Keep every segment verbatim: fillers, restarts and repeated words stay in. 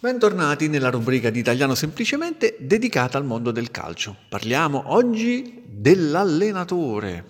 Bentornati nella rubrica di Italiano semplicemente dedicata al mondo del calcio. Parliamo oggi dell'allenatore,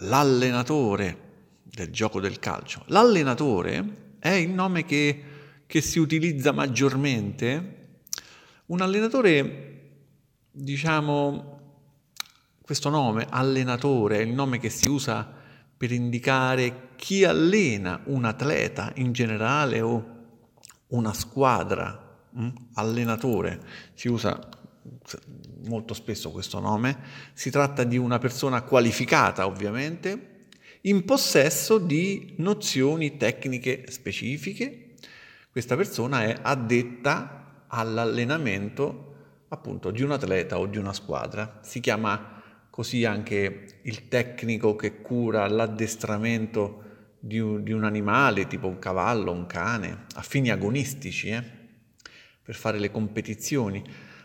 l'allenatore del gioco del calcio. L'allenatore è il nome che, che si utilizza maggiormente. Un allenatore, diciamo, questo nome, allenatore, è il nome che si usa per indicare chi allena un atleta in generale o una squadra. Allenatore, si usa molto spesso questo nome. Si tratta di una persona qualificata, ovviamente, in possesso di nozioni tecniche specifiche. Questa persona è addetta all'allenamento, appunto, di un atleta o di una squadra. Si chiama così anche il tecnico che cura l'addestramento di un animale, tipo un cavallo, un cane, a fini agonistici, eh, per fare le competizioni.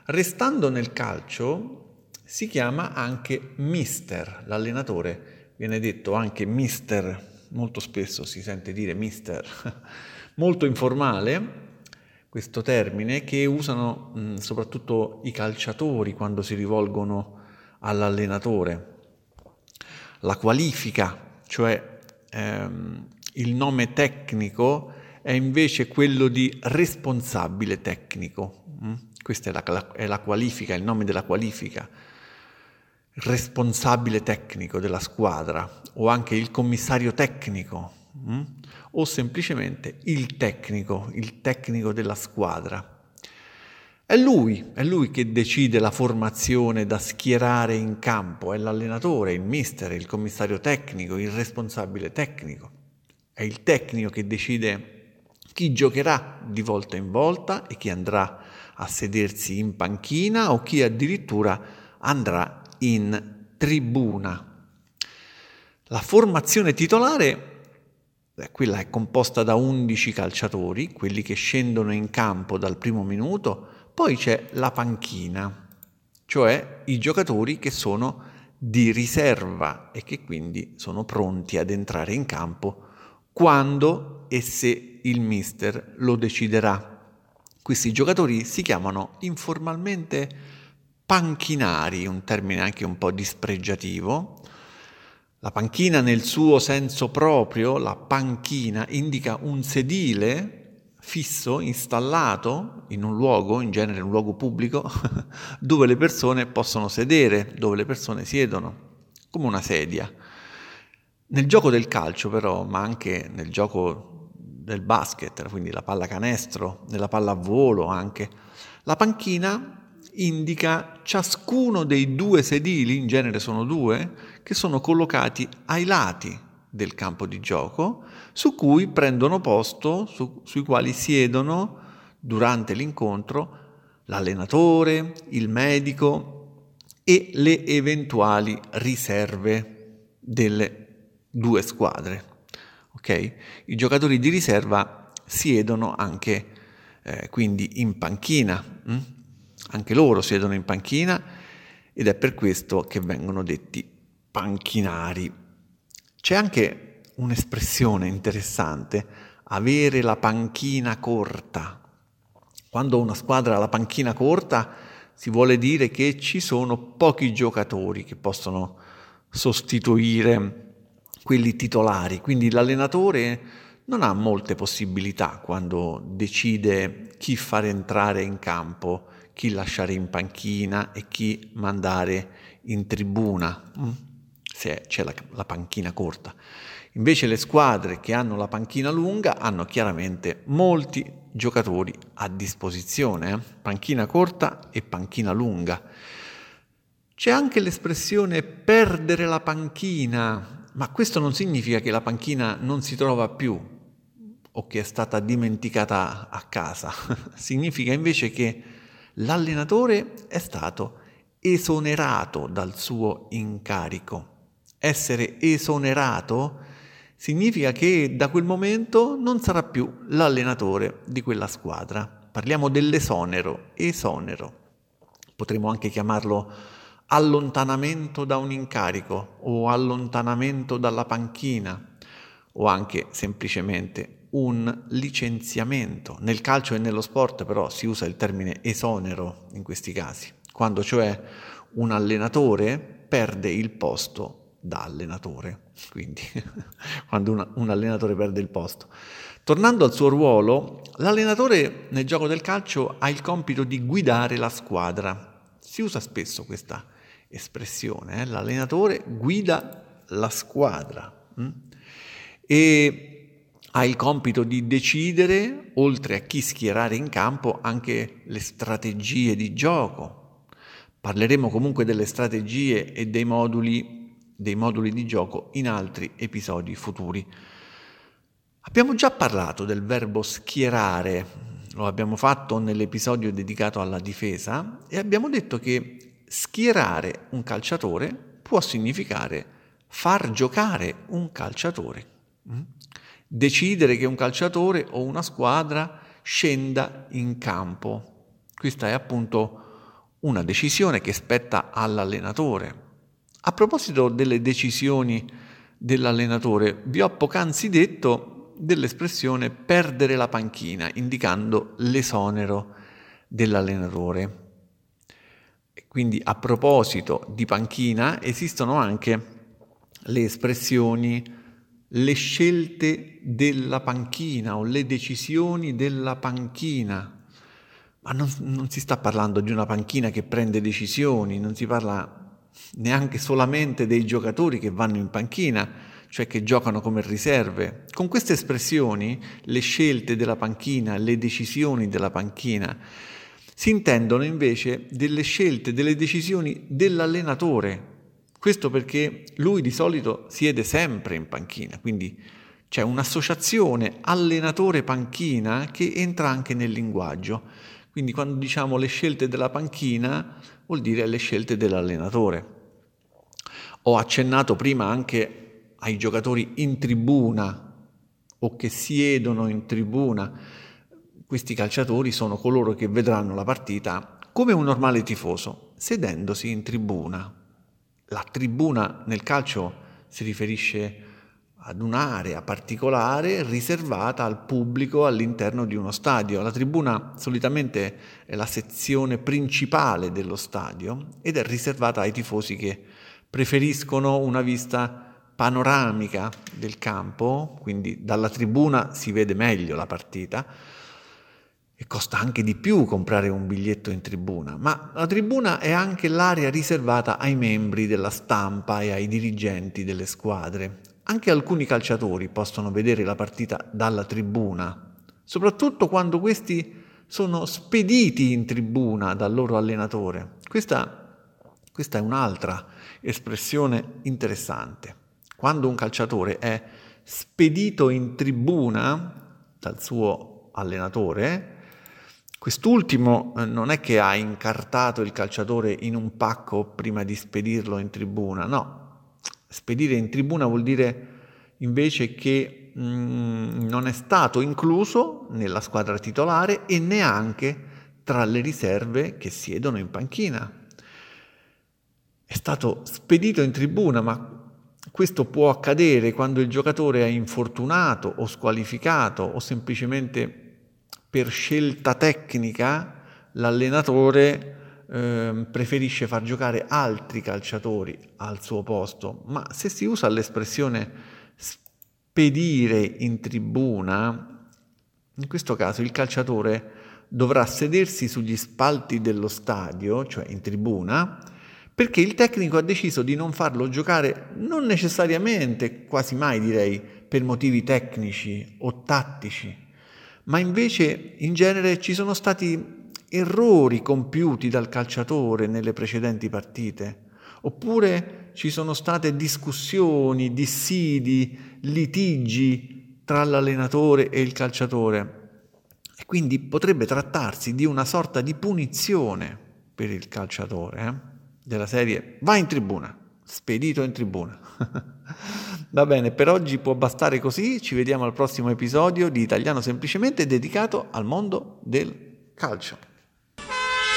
Restando nel calcio, si chiama anche mister, l'allenatore. Viene detto anche mister, molto spesso si sente dire mister. Molto informale questo termine che usano mh, soprattutto i calciatori quando si rivolgono all'allenatore. La qualifica, cioè il nome tecnico, è invece quello di responsabile tecnico. Questa è la, è la qualifica, il nome della qualifica. Responsabile tecnico della squadra, o anche il commissario tecnico, o semplicemente il tecnico, il tecnico della squadra. È lui, è lui che decide la formazione da schierare in campo, è l'allenatore, il mister, il commissario tecnico, il responsabile tecnico. È il tecnico che decide chi giocherà di volta in volta e chi andrà a sedersi in panchina o chi addirittura andrà in tribuna. La formazione titolare, quella è composta da undici calciatori, quelli che scendono in campo dal primo minuto. Poi c'è la panchina, cioè i giocatori che sono di riserva e che quindi sono pronti ad entrare in campo quando e se il mister lo deciderà. Questi giocatori si chiamano informalmente panchinari, un termine anche un po' dispregiativo. La panchina nel suo senso proprio, la panchina, indica un sedile fisso, installato in un luogo, in genere un luogo pubblico, dove le persone possono sedere, dove le persone siedono, come una sedia. Nel gioco del calcio però, ma anche nel gioco del basket, quindi la pallacanestro, nella pallavolo anche, la panchina indica ciascuno dei due sedili, in genere sono due, che sono collocati ai lati del campo di gioco, su cui prendono posto, su, sui quali siedono durante l'incontro l'allenatore, il medico e le eventuali riserve delle due squadre. Ok? I giocatori di riserva siedono anche eh, quindi in panchina, hm? anche loro siedono in panchina ed è per questo che vengono detti panchinari. C'è anche un'espressione interessante, avere la panchina corta. Quando una squadra ha la panchina corta si vuole dire che ci sono pochi giocatori che possono sostituire quelli titolari, quindi l'allenatore non ha molte possibilità quando decide chi far entrare in campo, chi lasciare in panchina e chi mandare in tribuna. Se c'è la, la panchina corta. Invece le squadre che hanno la panchina lunga hanno chiaramente molti giocatori a disposizione, eh? Panchina corta e panchina lunga. C'è anche l'espressione perdere la panchina, ma questo non significa che la panchina non si trova più o che è stata dimenticata a casa. Significa invece che l'allenatore è stato esonerato dal suo incarico. Essere esonerato significa che da quel momento non sarà più l'allenatore di quella squadra. Parliamo dell'esonero, esonero. Potremmo anche chiamarlo allontanamento da un incarico o allontanamento dalla panchina o anche semplicemente un licenziamento. Nel calcio e nello sport però si usa il termine esonero in questi casi, quando cioè un allenatore perde il posto da allenatore, quindi quando una, un allenatore perde il posto. Tornando al suo ruolo, l'allenatore nel gioco del calcio ha il compito di guidare la squadra. Si usa spesso questa espressione, eh? L'allenatore guida la squadra mh? e ha il compito di decidere, oltre a chi schierare in campo, anche le strategie di gioco. Parleremo comunque delle strategie e dei moduli, dei moduli di gioco in altri episodi futuri. Abbiamo già parlato del verbo schierare, lo abbiamo fatto nell'episodio dedicato alla difesa, e abbiamo detto che schierare un calciatore può significare far giocare un calciatore, decidere che un calciatore o una squadra scenda in campo. Questa è appunto una decisione che spetta all'allenatore. A proposito delle decisioni dell'allenatore, vi ho poc'anzi detto dell'espressione perdere la panchina, indicando l'esonero dell'allenatore. Quindi, a proposito di panchina, esistono anche le espressioni le scelte della panchina o le decisioni della panchina, ma non, non si sta parlando di una panchina che prende decisioni, non si parla neanche solamente dei giocatori che vanno in panchina, cioè che giocano come riserve. Con queste espressioni, le scelte della panchina, le decisioni della panchina, si intendono invece delle scelte, delle decisioni dell'allenatore. Questo perché lui di solito siede sempre in panchina, quindi c'è un'associazione allenatore-panchina che entra anche nel linguaggio. Quindi quando diciamo le scelte della panchina, vuol dire le scelte dell'allenatore. Ho accennato prima anche ai giocatori in tribuna o che siedono in tribuna. Questi calciatori sono coloro che vedranno la partita come un normale tifoso, sedendosi in tribuna. La tribuna nel calcio si riferisce ad un'area particolare riservata al pubblico all'interno di uno stadio. La tribuna solitamente è la sezione principale dello stadio ed è riservata ai tifosi che preferiscono una vista panoramica del campo, quindi dalla tribuna si vede meglio la partita e costa anche di più comprare un biglietto in tribuna, ma la tribuna è anche l'area riservata ai membri della stampa e ai dirigenti delle squadre. Anche alcuni calciatori possono vedere la partita dalla tribuna, soprattutto quando questi sono spediti in tribuna dal loro allenatore. Questa, questa è un'altra espressione interessante. Quando un calciatore è spedito in tribuna dal suo allenatore, quest'ultimo non è che ha incartato il calciatore in un pacco prima di spedirlo in tribuna, no. Spedire in tribuna vuol dire invece che mh, non è stato incluso nella squadra titolare e neanche tra le riserve che siedono in panchina. È stato spedito in tribuna, ma questo può accadere quando il giocatore è infortunato o squalificato o semplicemente per scelta tecnica l'allenatore eh, preferisce far giocare altri calciatori al suo posto. Ma se si usa l'espressione spedire in tribuna, in questo caso il calciatore dovrà sedersi sugli spalti dello stadio, cioè in tribuna, perché il tecnico ha deciso di non farlo giocare, non necessariamente, quasi mai direi, per motivi tecnici o tattici, ma invece in genere ci sono stati errori compiuti dal calciatore nelle precedenti partite, oppure ci sono state discussioni, dissidi, litigi tra l'allenatore e il calciatore, e quindi potrebbe trattarsi di una sorta di punizione per il calciatore, eh? Della serie va in tribuna, spedito in tribuna. Va bene, per oggi può bastare così, ci vediamo al prossimo episodio di Italiano Semplicemente dedicato al mondo del calcio.